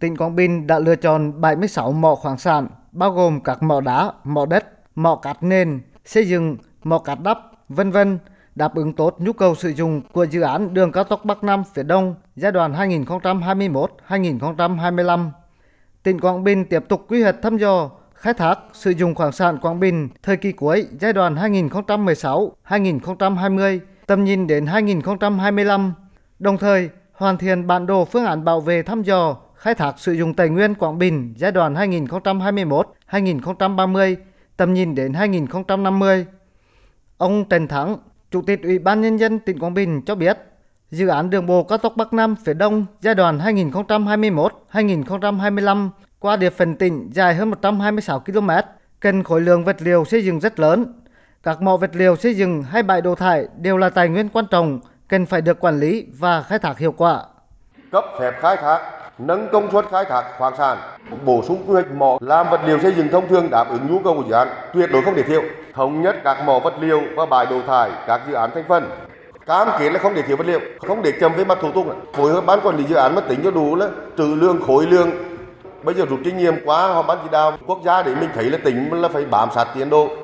tỉnh Quảng Bình đã lựa chọn 76 mỏ khoáng sản, bao gồm các mỏ đá, mỏ đất, mỏ cát nền, xây dựng, mỏ cát đắp, v.v. đáp ứng tốt nhu cầu sử dụng của dự án đường cao tốc Bắc Nam phía Đông giai đoạn 2021-2025. Tỉnh Quảng Bình tiếp tục quy hoạch thăm dò, khai thác, sử dụng khoáng sản Quảng Bình thời kỳ cuối giai đoạn 2016-2020, tầm nhìn đến 2025, đồng thời hoàn thiện bản đồ phương án bảo vệ thăm dò, khai thác sử dụng tài nguyên Quảng Bình giai đoạn 2021-2030, tầm nhìn đến 2050. Ông Trần Thắng, Chủ tịch Ủy ban Nhân dân tỉnh Quảng Bình cho biết, dự án đường bộ cao tốc Bắc Nam phía Đông giai đoạn 2021-2025 qua địa phận tỉnh dài hơn 126 km, cần khối lượng vật liệu xây dựng rất lớn. Các mỏ vật liệu xây dựng hay bãi đổ thải đều là tài nguyên quan trọng, cần phải được quản lý và khai thác hiệu quả. Cấp phép khai thác, nâng công suất khai thác khoáng sản, bổ sung quy hoạch mỏ làm vật liệu xây dựng thông thường đáp ứng nhu cầu của dự án, tuyệt đối không để thiếu. Thống nhất các mỏ vật liệu và bãi đổ thải các dự án thành phần. Cam kết là không để thiếu vật liệu, không để chậm với mặt thủ tục. Phối hợp ban quản lý dự án mà tính cho đủ là trừ lương, khối lương. Bây giờ rút kinh nghiệm quá, họ ban chỉ đạo quốc gia để mình thấy là tỉnh là phải bám sát tiến độ.